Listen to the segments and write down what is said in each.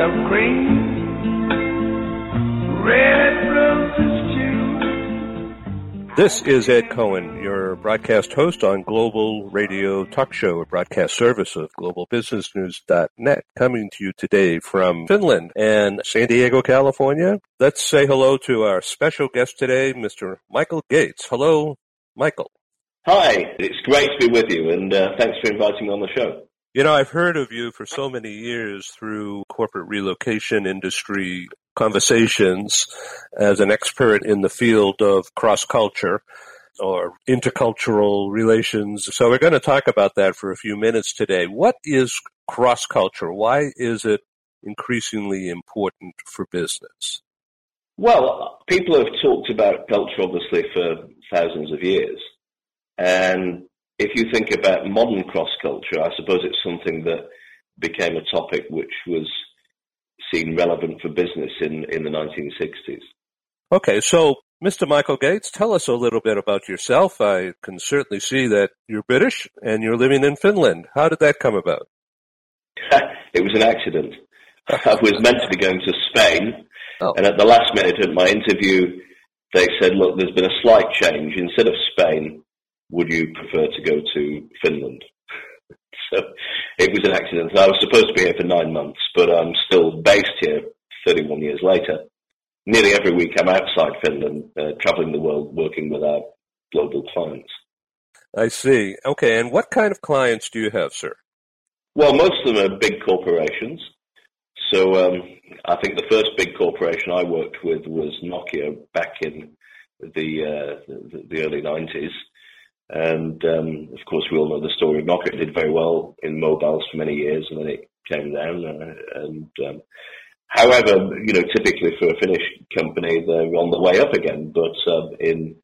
of green, red roses too. This is Ed Cohen, your broadcast host on Global Radio Talk Show, a broadcast service of globalbusinessnews.net, coming to you today from Finland and San Diego, California. Let's say hello to our special guest today, Mr. Michael Gates. Hello, Michael. Hi, it's great to be with you, and thanks for inviting me on the show. You know, I've heard of you for so many years through corporate relocation industry conversations as an expert in the field of cross-culture or intercultural relations. So we're going to talk about that for a few minutes today. What is cross-culture? Why is it increasingly important for business? Well, people have talked about culture, obviously, for thousands of years. And if you think about modern cross-culture, I suppose it's something that became a topic which was seen relevant for business in the 1960s. Okay, so Mr. Michael Gates, tell us a little bit about yourself. I can certainly see that you're British and you're living in Finland. How did that come about? It was an accident. I was meant to be going to Spain, and at the last minute at my interview, they said, look, there's been a slight change. Instead of Spain, would you prefer to go to Finland? So it was an accident. I was supposed to be here for 9 months, but I'm still based here 31 years later. Nearly every week I'm outside Finland, traveling the world, working with our global clients. I see. Okay, and what kind of clients do you have, sir? Well, most of them are big corporations. So I think the first big corporation I worked with was Nokia back in the early 90s. And, of course, we all know the story of Nokia. It did very well in mobiles for many years, and then it came down. However, you know, typically for a Finnish company, they're on the way up again. But in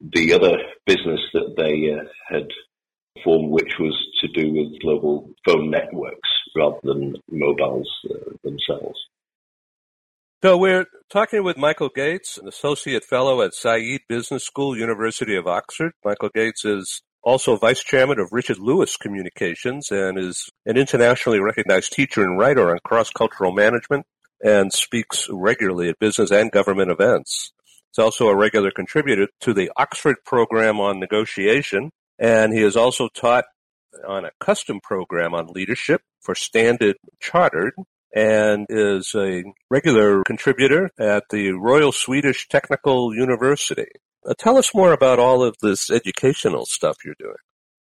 the other business that they had formed, which was to do with global phone networks rather than mobiles themselves. So we're talking with Michael Gates, an associate fellow at Saïd Business School, University of Oxford. Michael Gates is also vice chairman of Richard Lewis Communications and is an internationally recognized teacher and writer on cross-cultural management and speaks regularly at business and government events. He's also a regular contributor to the Oxford Program on Negotiation, and he has also taught on a custom program on leadership for Standard Chartered, and is a regular contributor at the Royal Swedish Technical University. Tell us more about all of this educational stuff you're doing.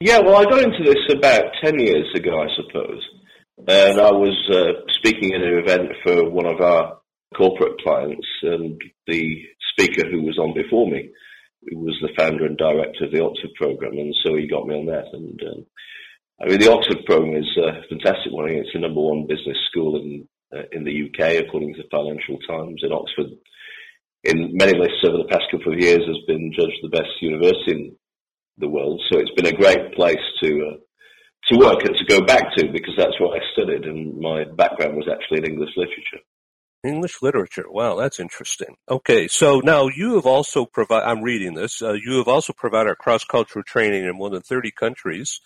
Yeah, well, I got into this about 10 years ago, I suppose. And I was speaking at an event for one of our corporate clients, and the speaker who was on before me was the founder and director of the Oxford Program, and so he got me on that. And I mean, the Oxford Program is a fantastic one. It's the number one business school in the UK, according to Financial Times. And Oxford, in many lists over the past couple of years, has been judged the best university in the world. So it's been a great place to work and to go back to, because that's what I studied, and my background was actually in English literature. English literature. Wow, that's interesting. Okay, so now you have also provided, I'm reading this, you have also provided cross-cultural training in more than 30 countries,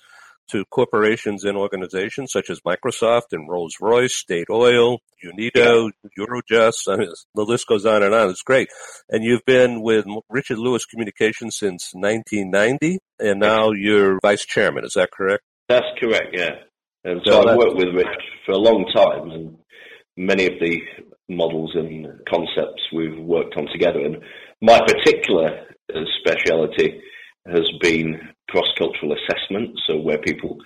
to corporations and organizations such as Microsoft and Rolls-Royce, State Oil, Unido, Eurojust. I mean, the list goes on and on. It's great. And you've been with Richard Lewis Communications since 1990, and now you're vice chairman. Is that correct? That's correct, yeah. And so I've worked with Rich for a long time, and many of the models and concepts we've worked on together. And my particular speciality has been cross-cultural assessment, so where people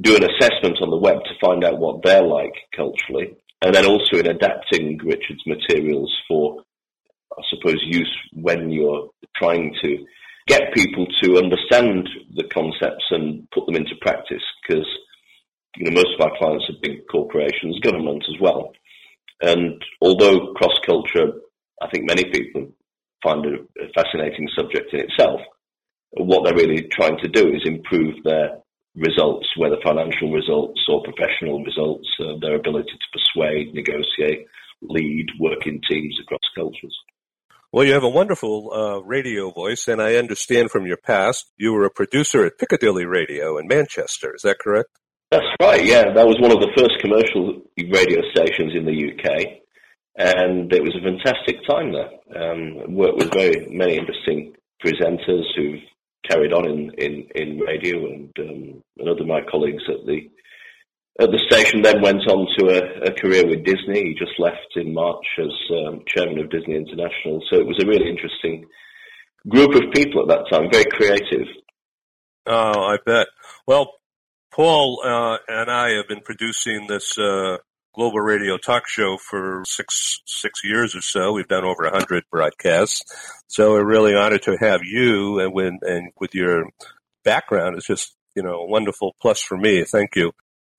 do an assessment on the web to find out what they're like culturally, and then also in adapting Richard's materials for, I suppose, use when you're trying to get people to understand the concepts and put them into practice, because you know most of our clients are big corporations, government as well. And although cross-culture, I think many people find a fascinating subject in itself, what they're really trying to do is improve their results, whether financial results or professional results, their ability to persuade, negotiate, lead, work in teams across cultures. Well, you have a wonderful radio voice, and I understand from your past you were a producer at Piccadilly Radio in Manchester. Is that correct? That's right, yeah. That was one of the first commercial radio stations in the UK, and it was a fantastic time there. Worked with very many interesting presenters who've carried on in radio, and other of my colleagues at the station then went on to a career with Disney. He just left in March as chairman of Disney International. So it was a really interesting group of people at that time, very creative. Oh, I bet. Well, Paul and I have been producing this Global Radio Talk Show for six years or so. We've done over 100 broadcasts. So we're really honored to have you, and with your background, it's just, a wonderful plus for me. Thank you.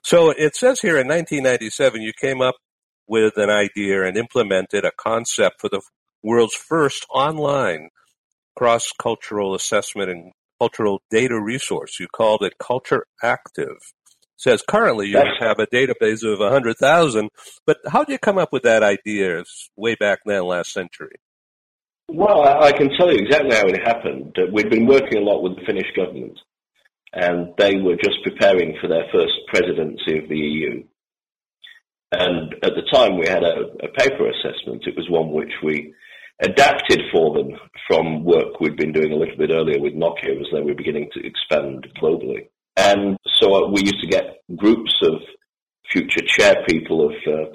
So it says here in 1997, you came up with an idea and implemented a concept for the world's first online cross-cultural assessment and cultural data resource. You called it Culture Active. It says currently you have a database of 100,000, but how did you come up with that idea way back then, last century? Well, I can tell you exactly how it happened. We'd been working a lot with the Finnish government, and they were just preparing for their first presidency of the EU. And at the time, we had a paper assessment. It was one which we adapted for them from work we'd been doing a little bit earlier with Nokia, as they were beginning to expand globally. And so we used to get groups of future chairpeople of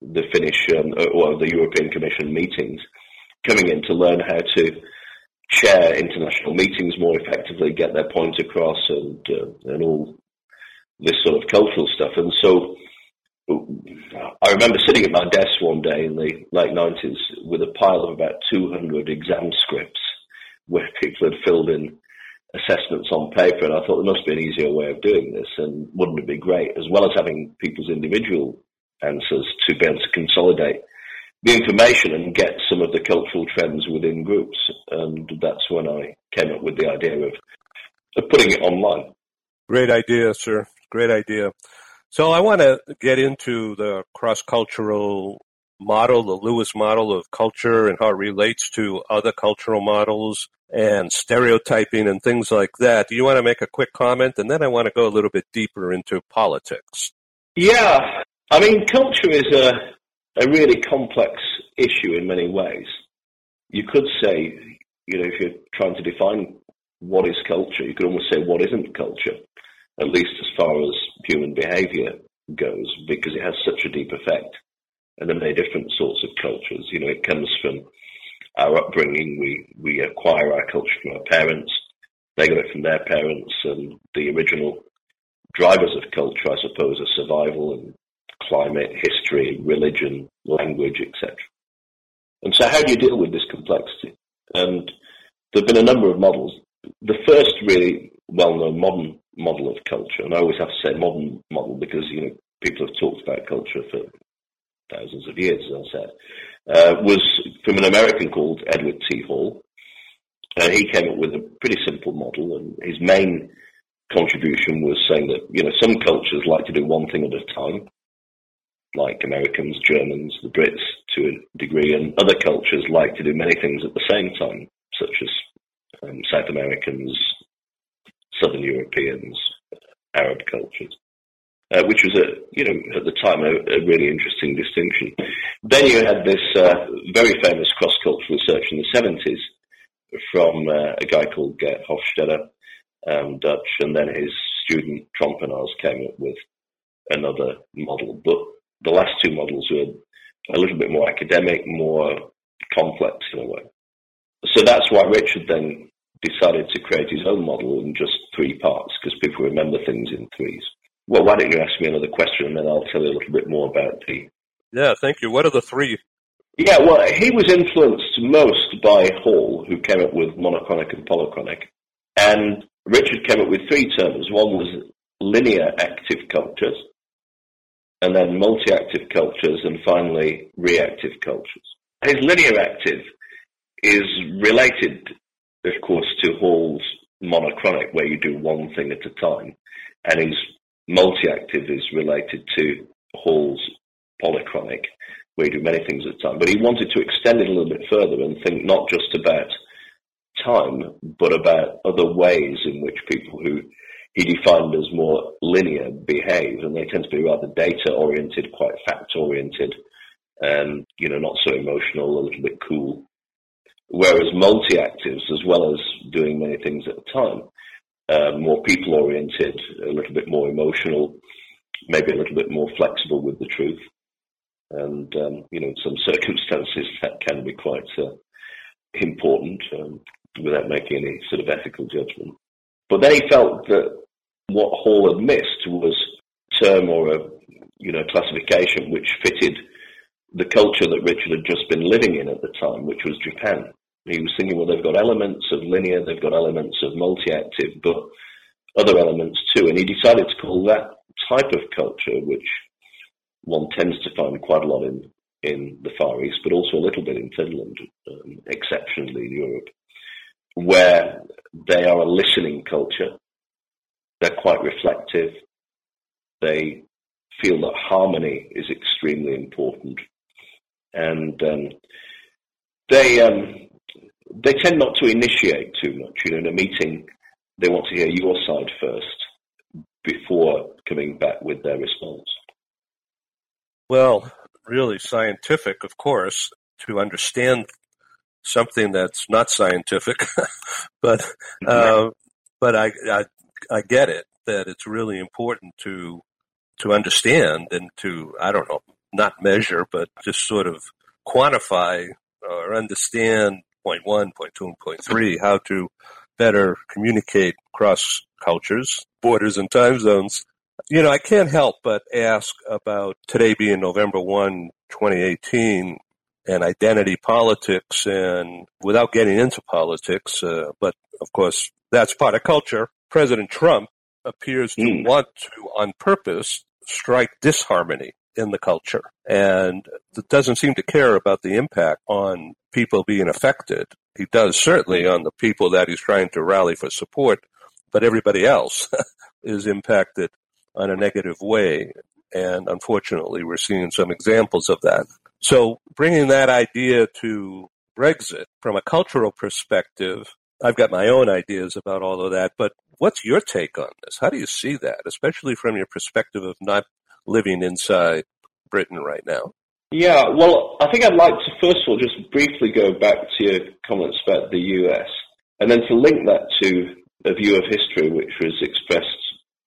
the Finnish or the European Commission meetings coming in to learn how to chair international meetings more effectively, get their point across, and all this sort of cultural stuff. And so I remember sitting at my desk one day in the late 90s with a pile of about 200 exam scripts where people had filled in assessments on paper, and I thought there must be an easier way of doing this, and wouldn't it be great, as well as having people's individual answers, to be able to consolidate the information and get some of the cultural trends within groups. And that's when I came up with the idea of putting it online. Great idea, sir. Great idea. So I want to get into the cross-cultural model, the Lewis model of culture, and how it relates to other cultural models and stereotyping and things like that. Do you want to make a quick comment? And then I want to go a little bit deeper into politics. Yeah. I mean, culture is a really complex issue in many ways. You could say, if you're trying to define what is culture, you could almost say what isn't culture, at least as far as human behavior goes, because it has such a deep effect. And then there are different sorts of cultures. It comes from our upbringing. We acquire our culture from our parents. They got it from their parents. And the original drivers of culture, I suppose, are survival and climate, history, religion, language, etc. And so how do you deal with this complexity? And there have been a number of models. The first really well-known modern model of culture, and I always have to say modern model because, people have talked about culture for thousands of years, as I said, was from an American called Edward T. Hall. And he came up with a pretty simple model, and his main contribution was saying that, some cultures like to do one thing at a time, like Americans, Germans, the Brits to a degree, and other cultures like to do many things at the same time, such as South Americans, Southern Europeans, Arab cultures, which was, at the time, a really interesting distinction. Then you had this very famous cross-cultural research in the 70s from a guy called Gerhard Hofstede, Dutch, and then his student Trompenaars came up with another model. But the last two models were a little bit more academic, more complex in a way. So that's why Richard then decided to create his own model in just three parts, because people remember things in threes. Well, why don't you ask me another question, and then I'll tell you a little bit more about the... Yeah, thank you. What are the three? Yeah, well, he was influenced most by Hall, who came up with monochronic and polychronic. And Richard came up with three terms. One was linear active cultures, and then multi-active cultures, and finally reactive cultures. His linear active is related, of course, to Hall's monochronic, where you do one thing at a time, and his multi-active is related to Hall's polychronic, where you do many things at a time. But he wanted to extend it a little bit further and think not just about time, but about other ways in which people who you define as more linear behave, and they tend to be rather data-oriented, quite fact-oriented, not so emotional, a little bit cool. Whereas multi-actives, as well as doing many things at a time, more people-oriented, a little bit more emotional, maybe a little bit more flexible with the truth. And, in some circumstances that can be quite important without making any sort of ethical judgment. But then he felt that what Hall had missed was a term or a classification which fitted the culture that Richard had just been living in at the time, which was Japan. He was thinking, well, they've got elements of linear, they've got elements of multi-active, but other elements too. And he decided to call that type of culture, which one tends to find quite a lot in the Far East, but also a little bit in Finland, exceptionally in Europe, where they are a listening culture. They're quite reflective. They feel that harmony is extremely important. And they tend not to initiate too much. In a meeting, they want to hear your side first before coming back with their response. Well, really scientific, of course, to understand something that's not scientific, but I get it that it's really important to understand and to, I don't know, not measure, but just sort of quantify or understand point one, point two, and point three, how to better communicate across cultures, borders, and time zones. I can't help but ask about today being November 1, 2018, and identity politics, and without getting into politics, but of course, that's part of culture. President Trump appears to want to, on purpose, strike disharmony in the culture, and doesn't seem to care about the impact on people being affected. He does certainly on the people that he's trying to rally for support, but everybody else is impacted in a negative way, and unfortunately, we're seeing some examples of that. So bringing that idea to Brexit from a cultural perspective, I've got my own ideas about all of that, but what's your take on this? How do you see that, especially from your perspective of not living inside Britain right now? Yeah, well, I think I'd like to, first of all, just briefly go back to your comments about the US, and then to link that to a view of history which was expressed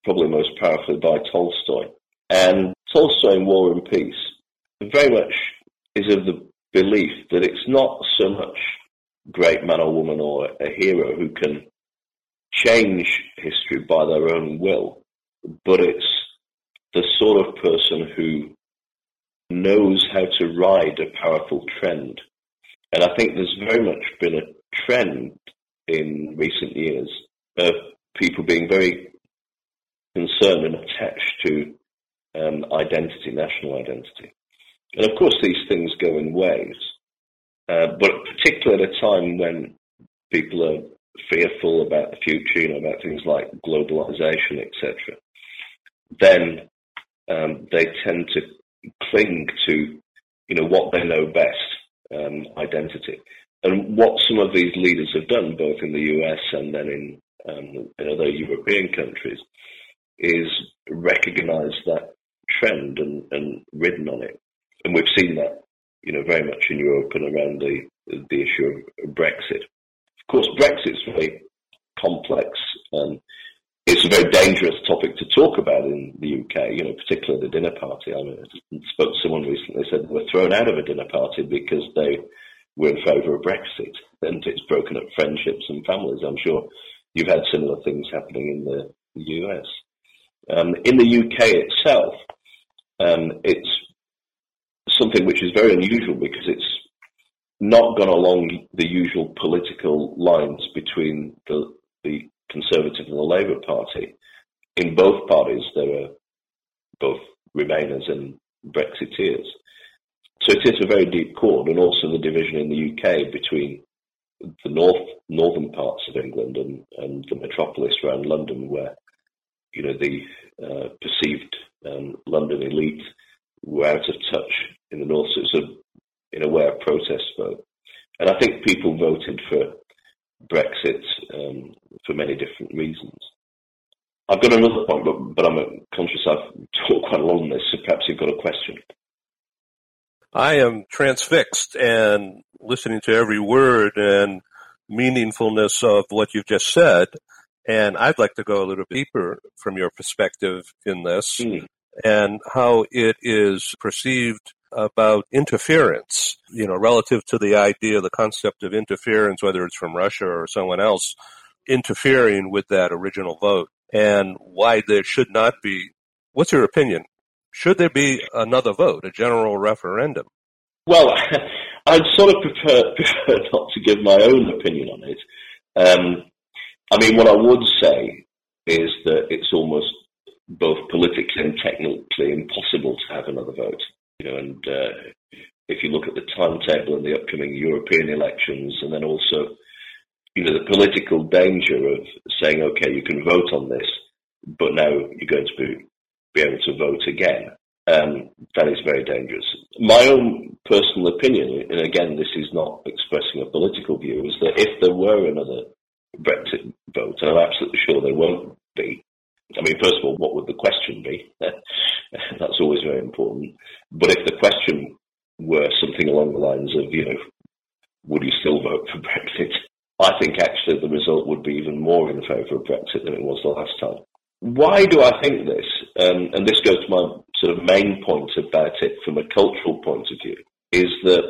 probably most powerfully by Tolstoy. And Tolstoy in War and Peace very much is of the belief that it's not so much great man or woman or a hero who can change history by their own will, but it's the sort of person who knows how to ride a powerful trend. And I think there's very much been a trend in recent years of people being very concerned and attached to identity, national identity. And of course these things go in waves, but particularly at a time when people are fearful about the future, about things like globalization, etc., then they tend to cling to, what they know best, identity. And what some of these leaders have done, both in the US and then in other European countries, is recognize that trend and ridden on it. And we've seen that, very much in Europe and around the issue of Brexit. Of course, Brexit's very complex. It's a very dangerous topic to talk about in the UK, particularly the dinner party. I mean, I spoke to someone recently, said they were thrown out of a dinner party because they were in favour of Brexit, and it's broken up friendships and families. I'm sure you've had similar things happening in the US. In the UK itself, it's something which is very unusual because it's not gone along the usual political lines between the Conservative and the Labour Party. In both parties, there are both Remainers and Brexiteers. So it is a very deep chord, and also the division in the UK between the northern parts of England and the metropolis around London, where the perceived London elite were out of touch in the north, so it's in a way a protest vote. And I think people voted for Brexit for many different reasons. I've got another point, but I'm conscious I've talked quite a lot on this, so perhaps you've got a question. I am transfixed and listening to every word and meaningfulness of what you've just said, and I'd like to go a little deeper from your perspective in this and how it is perceived about interference, you know, relative to the idea, the concept of interference, whether it's from Russia or someone else, interfering with that original vote and why there should not be. What's your opinion? Should there be another vote, a general referendum? Well, I'd sort of prefer not to give my own opinion on it. I mean, what I would say is that it's almost both politically and technically impossible to have another vote. You know, and if you look at the timetable in the upcoming European elections, and then also, you know, the political danger of saying, okay, you can vote on this, but now you're going to be able to vote again. That is very dangerous. My own personal opinion, and again, this is not expressing a political view, is that if there were another Brexit vote, and I'm absolutely sure there won't be, I mean, first of all, what would the question be? That's always very important. But if the question were something along the lines of, you know, would you still vote for Brexit? I think actually the result would be even more in favour of Brexit than it was the last time. Why do I think this? And this goes to my sort of main point about it from a cultural point of view, is that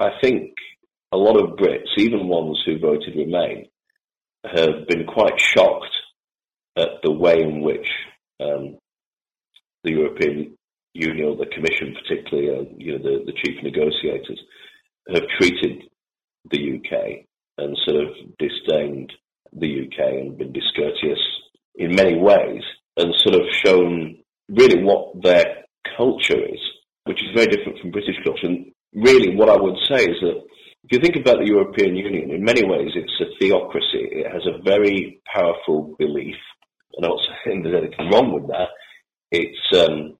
I think a lot of Brits, even ones who voted Remain, have been quite shocked at the way in which the European Union, or the Commission particularly, you know, the chief negotiators, have treated the UK and sort of disdained the UK and been discourteous in many ways, and sort of shown really what their culture is, which is very different from British culture. And really what I would say is that if you think about the European Union, in many ways it's a theocracy. It has a very powerful belief, and I don't think there's anything wrong with that. It's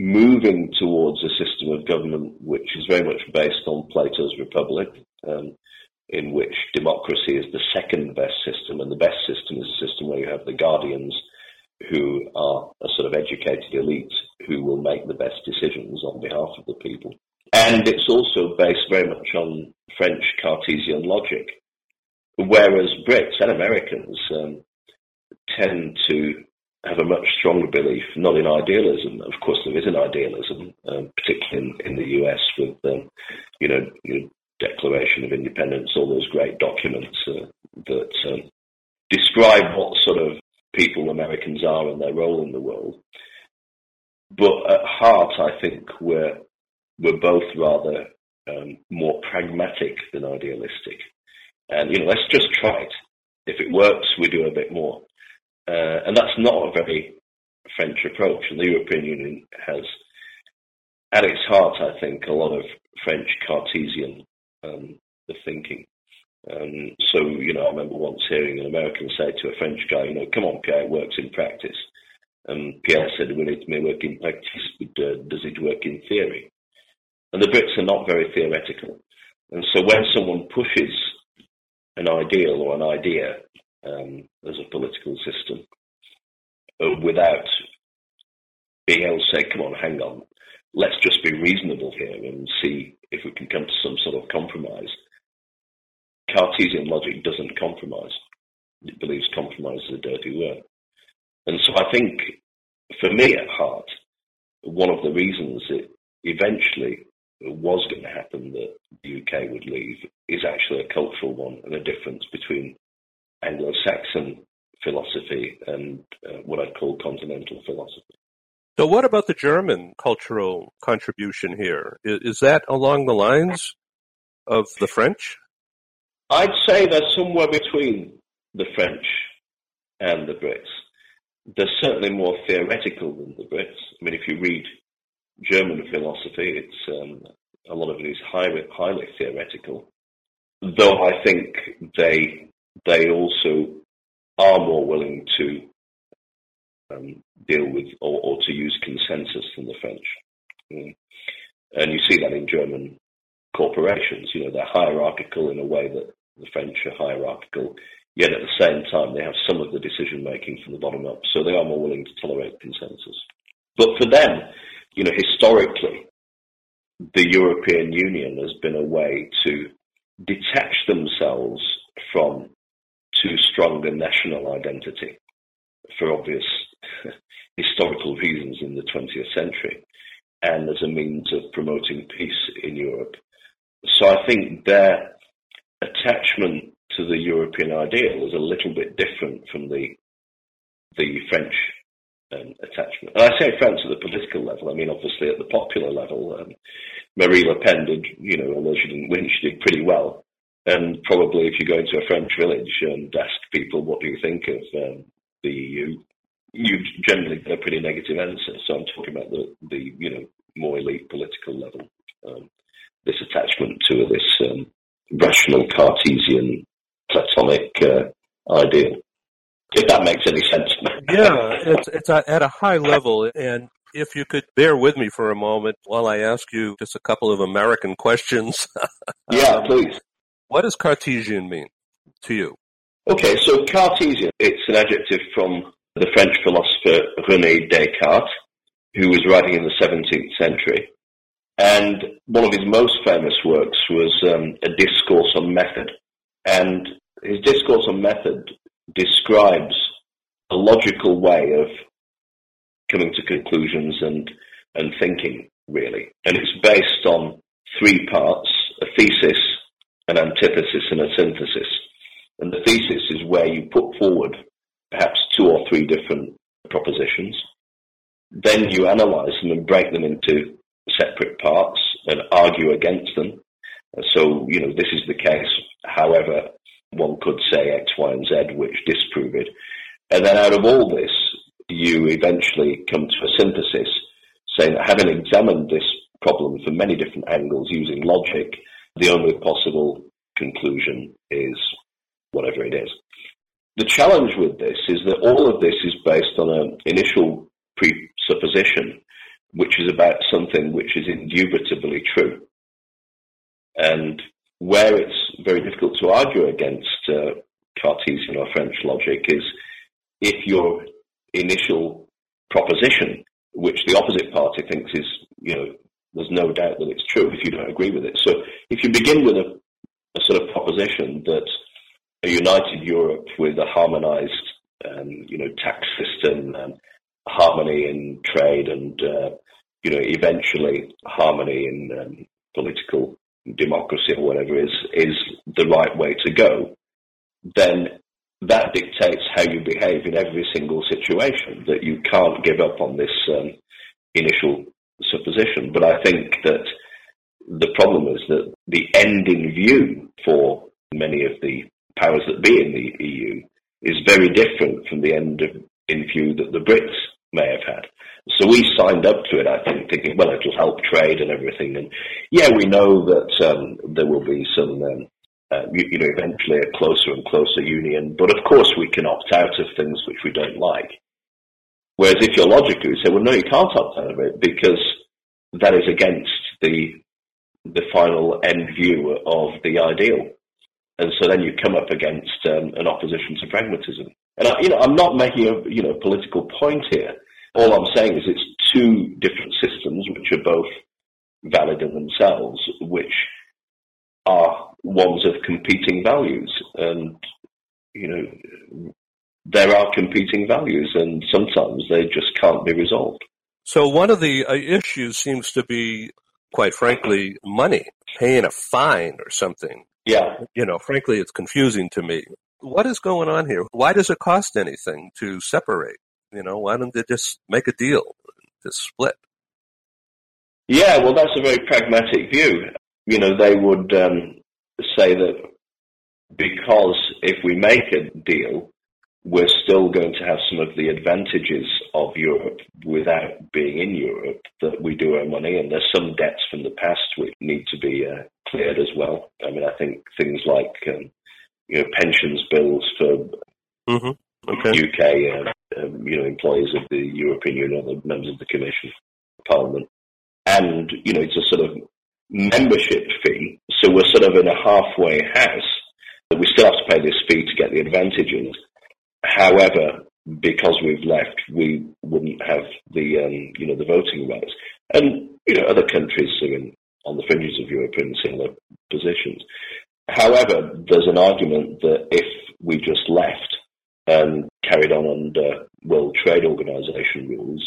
moving towards a system of government which is very much based on Plato's Republic, in which democracy is the second best system, and the best system is a system where you have the guardians, who are a sort of educated elite who will make the best decisions on behalf of the people. And it's also based very much on French Cartesian logic, whereas Brits and Americans tend to have a much stronger belief, not in idealism. Of course, there is an idealism, particularly in the US with, you know, Declaration of Independence, all those great documents that describe what sort of people Americans are and their role in the world. But at heart, I think we're both rather more pragmatic than idealistic. And, you know, let's just try it. If it works, we do a bit more. And that's not a very French approach. And the European Union has, at its heart, I think, a lot of French Cartesian thinking. So, you know, I remember once hearing an American say to a French guy, you know, come on, Pierre, it works in practice. And Pierre said, well, it may work in practice, but does it work in theory? And the Brits are not very theoretical. And so when someone pushes an ideal or an idea as a political system, without being able to say, come on, hang on, let's just be reasonable here and see if we can come to some sort of compromise. Cartesian logic doesn't compromise. It believes compromise is a dirty word. And so I think, for me at heart, one of the reasons it eventually was going to happen that the UK would leave is actually a cultural one, and a difference between Anglo-Saxon philosophy and what I'd call continental philosophy. So what about the German cultural contribution here? Is that along the lines of the French? I'd say they're somewhere between the French and the Brits. They're certainly more theoretical than the Brits. I mean, if you read German philosophy, it's a lot of it is highly theoretical, though I think they also are more willing to deal with or to use consensus than the French. And you see that in German corporations. You know, they're hierarchical in a way that the French are hierarchical Yet at the same time, they have some of the decision-making from the bottom up, so they are more willing to tolerate consensus. But for them, you know, historically, the European Union has been a way to detach themselves from too strong a national identity for obvious historical reasons in the 20th century, and as a means of promoting peace in Europe. So I think their attachment to the European ideal is a little bit different from the French attachment. And I say France at the political level. I mean, obviously at the popular level, Marie Le Pen did, you know, although she didn't win, she did pretty well. And probably if you go into a French village and ask people, what do you think of the EU, you generally get a pretty negative answer. So I'm talking about the you know, more elite political level. This attachment to this rational Cartesian Platonic ideal. If that makes any sense. Yeah, it's at a high level. And if you could bear with me for a moment while I ask you just a couple of American questions. Yeah, please. What does Cartesian mean to you? Okay, so Cartesian, it's an adjective from the French philosopher René Descartes, who was writing in the 17th century. And one of his most famous works was a Discourse on Method. And his Discourse on Method describes a logical way of coming to conclusions and thinking, really. And it's based on three parts, a thesis, an antithesis, and a synthesis. And the thesis is where you put forward perhaps two or three different propositions. Then you analyze them and break them into separate parts and argue against them. So, you know, this is the case, however, one could say X, Y, and Z, which disprove it. And then out of all this, you eventually come to a synthesis, saying that having examined this problem from many different angles using logic, the only possible conclusion is whatever it is. The challenge with this is that all of this is based on an initial presupposition, which is about something which is indubitably true. And where it's very difficult to argue against Cartesian or French logic is if your initial proposition, which the opposite party thinks is, you know, there's no doubt that it's true if you don't agree with it. So if you begin with a sort of proposition that a united Europe with a harmonized, you know, tax system and harmony in trade and, you know, eventually harmony in political democracy or whatever is the right way to go, then that dictates how you behave in every single situation, that you can't give up on this initial supposition. But I think that the problem is that the end in view for many of the powers that be in the EU is very different from the end in view that the Brits may have had. So we signed up to it, I think, thinking, well, it'll help trade and everything. And yeah, we know that there will be some, you know, eventually a closer and closer union, but of course we can opt out of things which we don't like. Whereas if you're logical, you say, well, no, you can't opt out of it because that is against the final end view of the ideal. And so then you come up against an opposition to pragmatism. And, you know, I'm not making a, you know, political point here. All I'm saying is it's two different systems which are both valid in themselves, which are ones of competing values. And, you know, there are competing values and sometimes they just can't be resolved. So one of the issues seems to be, quite frankly, money, paying a fine or something. Yeah. You know, frankly, it's confusing to me. What is going on here? Why does it cost anything to separate? You know, why don't they just make a deal, just split? Yeah, well, that's a very pragmatic view. You know, they would say that because if we make a deal, we're still going to have some of the advantages of Europe without being in Europe, that we do our money, and there's some debts from the past which need to be cleared as well. I mean, I think things like, you know, pensions bills for UK, you know, employees of the European Union, the members of the Commission, Parliament, and, you know, it's a sort of membership fee. So we're sort of in a halfway house We still have to pay this fee to get the advantages. However, because we've left, we wouldn't have the voting rights. And, other countries are on the fringes of Europe in similar positions. However, there's an argument that if we just left and carried on under World Trade Organization rules,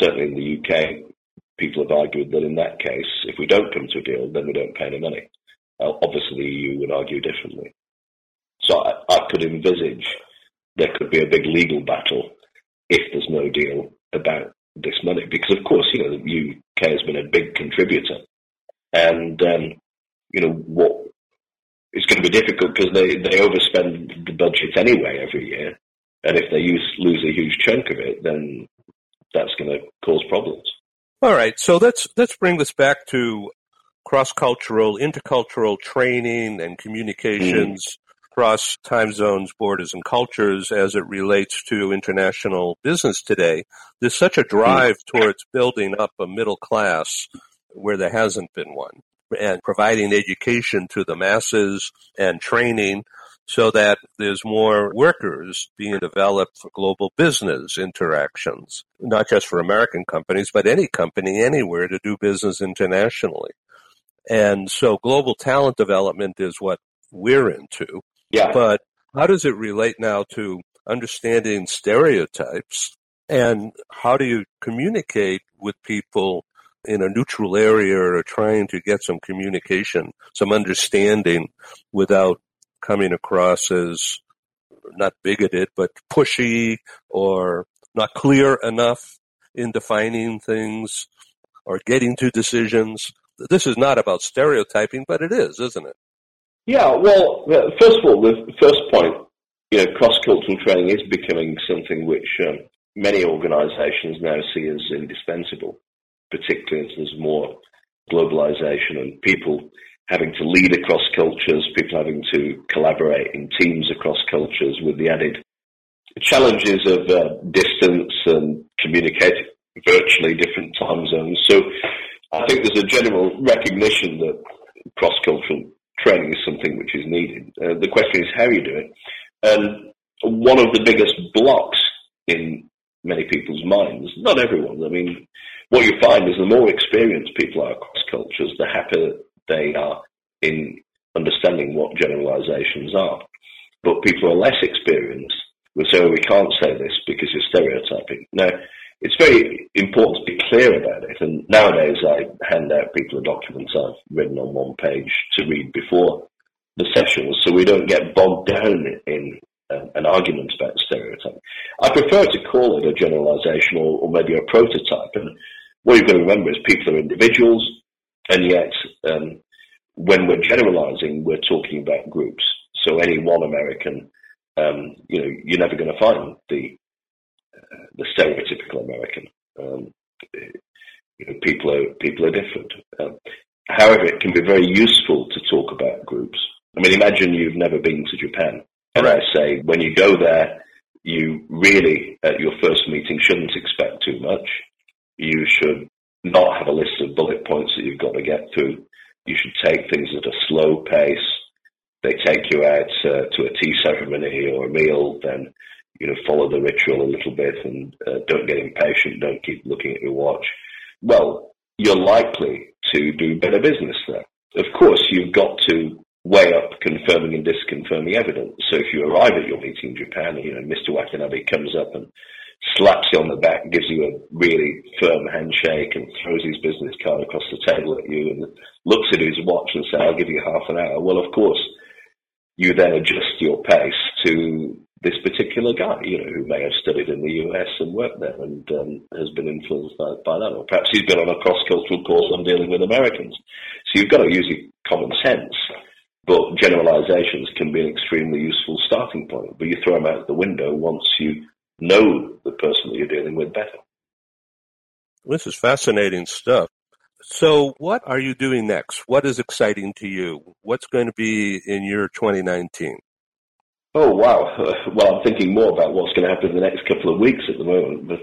certainly in the UK, people have argued that in that case, if we don't come to a deal, then we don't pay any money. Obviously, the EU would argue differently. So I could envisage there could be a big legal battle if there's no deal about this money. Because, of course, the UK has been a big contributor. And, it's going to be difficult because they overspend the budget anyway every year. And if they lose a huge chunk of it, then that's going to cause problems. All right. So let's bring this back to cross-cultural, intercultural training and communications across time zones, borders, and cultures as it relates to international business today. There's such a drive towards building up a middle class where there hasn't been one, and providing education to the masses and training so that there's more workers being developed for global business interactions, not just for American companies, but any company anywhere to do business internationally. And so global talent development is what we're into. Yeah. But how does it relate now to understanding stereotypes, and how do you communicate with people in a neutral area or trying to get some communication, some understanding without coming across as not bigoted, but pushy or not clear enough in defining things or getting to decisions? This is not about stereotyping, but it is, isn't it? Yeah, well, first of all, the first point, cross-cultural training is becoming something which many organizations now see as indispensable, particularly as there's more globalization and people having to lead across cultures, people having to collaborate in teams across cultures, with the added challenges of distance and communicate virtually different time zones. So I think there's a general recognition that cross-cultural training is something which is needed. The question is how you do it. And one of the biggest blocks in many people's minds, not everyone, I mean, what you find is the more experienced people are across cultures, the happier they are in understanding what generalizations are. But people who are less experienced will say, we can't say this because you're stereotyping. Now, it's very important to be clear about it. And nowadays, I hand out people the documents I've written on one page to read before the sessions, so we don't get bogged down in an argument about stereotyping. I prefer to call it a generalization or maybe a prototype. And what you've got to remember is people are individuals, and yet when we're generalizing, we're talking about groups. So any one American, you're never going to find the stereotypical American. People are different. However, it can be very useful to talk about groups. I mean, imagine you've never been to Japan. And I say, when you go there, you really, at your first meeting, shouldn't expect too much. You should not have a list of bullet points that you've got to get through. You should take things at a slow pace. They take you out to a tea ceremony or a meal, then follow the ritual a little bit and don't get impatient, don't keep looking at your watch. Well, you're likely to do better business there. Of course, you've got to weigh up confirming and disconfirming evidence. So if you arrive at your meeting in Japan and Mr. Watanabe comes up and slaps you on the back, gives you a really firm handshake and throws his business card across the table at you and looks at his watch and says, I'll give you half an hour. Well, of course, you then adjust your pace to this particular guy, who may have studied in the US and worked there and has been influenced by that. Or perhaps he's been on a cross-cultural course on dealing with Americans. So you've got to use your common sense. But generalizations can be an extremely useful starting point. But you throw them out the window once you know the person that you're dealing with better. This is fascinating stuff. So what are you doing next? What is exciting to you? What's going to be in your 2019? Oh, wow. Well, I'm thinking more about what's going to happen in the next couple of weeks at the moment. But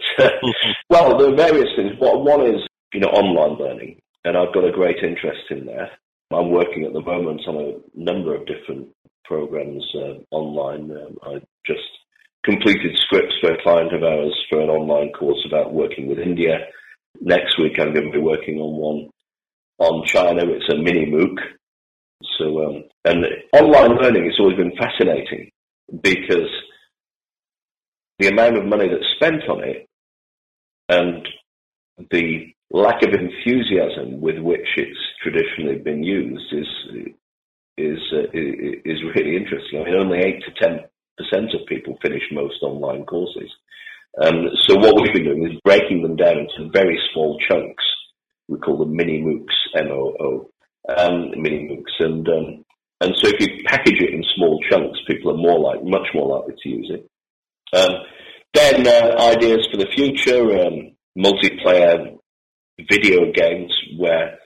well, there are various things. One is, online learning, and I've got a great interest in that. I'm working at the moment on a number of different programs online. I just completed scripts for a client of ours for an online course about working with India. Next week I'm going to be working on one on China. It's a mini MOOC. So, and online learning has always been fascinating because the amount of money that's spent on it and the lack of enthusiasm with which it's traditionally been used is really interesting. I mean, only 8 to 10% of people finish most online courses. So what we've been doing is breaking them down into very small chunks. We call them mini MOOCs, M-O-O, mini MOOCs. And so if you package it in small chunks, people are much more likely to use it. Then ideas for the future, multiplayer video games where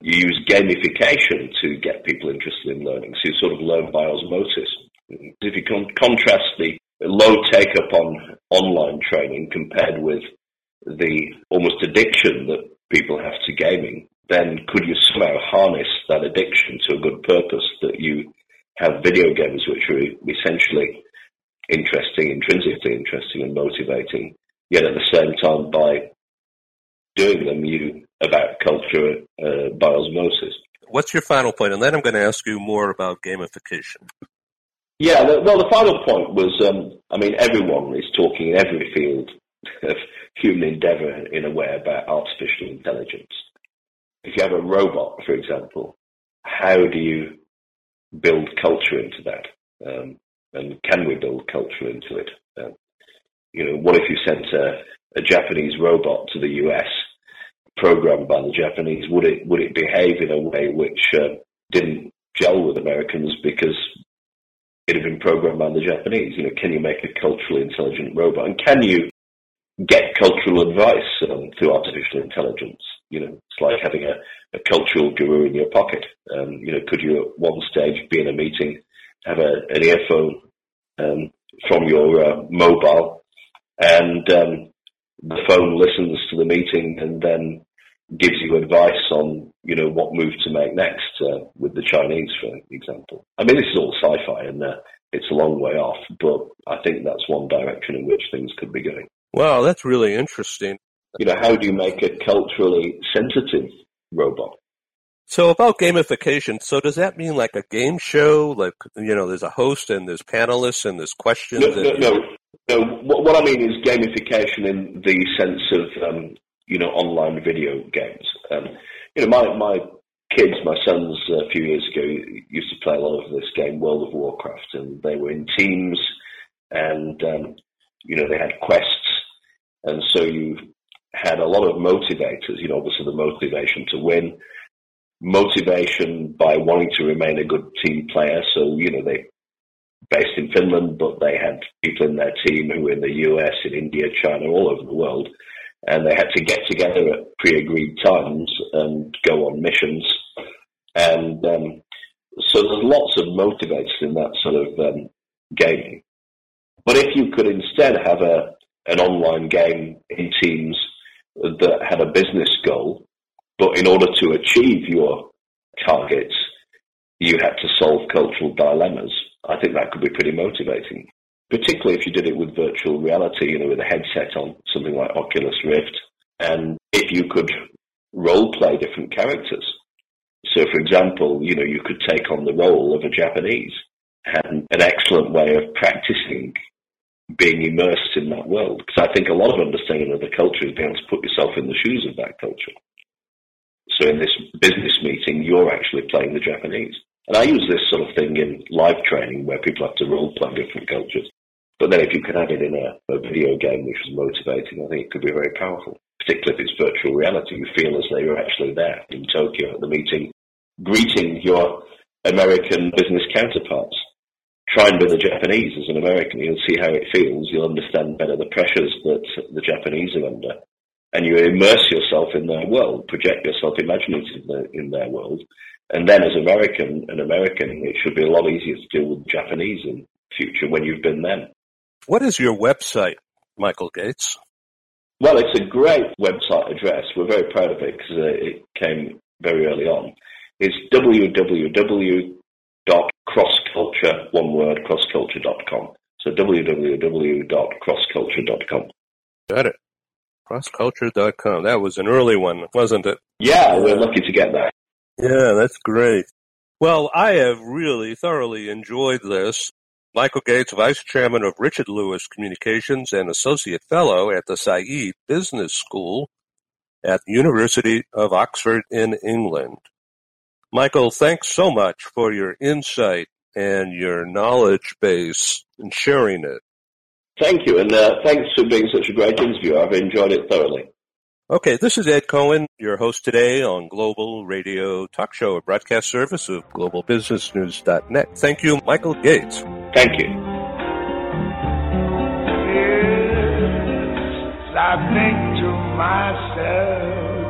you use gamification to get people interested in learning. So you sort of learn by osmosis. If you contrast the low take-up on online training compared with the almost addiction that people have to gaming, then could you somehow harness that addiction to a good purpose, that you have video games which are essentially interesting, intrinsically interesting and motivating, yet at the same time by doing them you about culture by osmosis. What's your final point? And then I'm going to ask you more about gamification. Yeah, well, the final point was, I mean, everyone is talking in every field of human endeavour in a way about artificial intelligence. If you have a robot, for example, how do you build culture into that? And can we build culture into it? You know, what if you sent a Japanese robot to the US, programmed by the Japanese? Would it behave in a way which didn't gel with Americans because it had been programmed by the Japanese? You know, can you make a culturally intelligent robot? And can you get cultural advice through artificial intelligence? You know, it's like having a cultural guru in your pocket. You know, could you at one stage be in a meeting, have an earphone from your mobile, and the phone listens to the meeting and then gives you advice on, you know, what move to make next with the Chinese, for example. I mean, this is all sci-fi and it's a long way off, but I think that's one direction in which things could be going. Wow, that's really interesting. You know, how do you make a culturally sensitive robot? So about gamification, so does that mean like a game show? Like, you know, there's a host and there's panelists and there's questions? No. What I mean is gamification in the sense of, you know, online video games. You know, my kids, my sons, a few years ago used to play a lot of this game, World of Warcraft, and they were in teams and, you know, they had quests. And so you had a lot of motivators, you know, obviously the motivation to win, motivation by wanting to remain a good team player. So, you know, they based in Finland, but they had people in their team who were in the US, in India, China, all over the world. And they had to get together at pre-agreed times and go on missions. And so there's lots of motivators in that sort of gaming. But if you could instead have an online game in teams that had a business goal, but in order to achieve your targets, you had to solve cultural dilemmas, I think that could be pretty motivating, particularly if you did it with virtual reality, you know, with a headset on, something like Oculus Rift, and if you could role-play different characters. So, for example, you know, you could take on the role of a Japanese, and an excellent way of practicing being immersed in that world, because I think a lot of understanding of the culture is being able to put yourself in the shoes of that culture. So in this business meeting, you're actually playing the Japanese. And I use this sort of thing in live training where people have to role-play different cultures. But then if you can have it in a video game which is motivating, I think it could be very powerful, particularly if it's virtual reality. You feel as though you're actually there in Tokyo at the meeting, greeting your American business counterparts. Try and be the Japanese as an American. You'll see how it feels. You'll understand better the pressures that the Japanese are under. And you immerse yourself in their world, project yourself imaginatively in their world. And then as an American, it should be a lot easier to deal with Japanese in the future when you've been them. What is your website, Michael Gates? Well, it's a great website address. We're very proud of it because it came very early on. It's www.globalbusinessnews.net. crossculture, one word, crossculture.com. So www.crossculture.com. Got it. Crossculture.com. That was an early one, wasn't it? Yeah, we're lucky to get that. Yeah, that's great. Well, I have really thoroughly enjoyed this. Michael Gates, Vice Chairman of Richard Lewis Communications and Associate Fellow at the Saïd Business School at the University of Oxford in England. Michael, thanks so much for your insight and your knowledge base and sharing it. Thank you, and thanks for being such a great interview. I've enjoyed it thoroughly. Okay, this is Ed Cohen, your host today on Global Radio Talk Show, a broadcast service of globalbusinessnews.net. Thank you, Michael Gates. Thank you. Yes, I think to myself,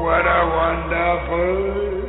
what a wonderful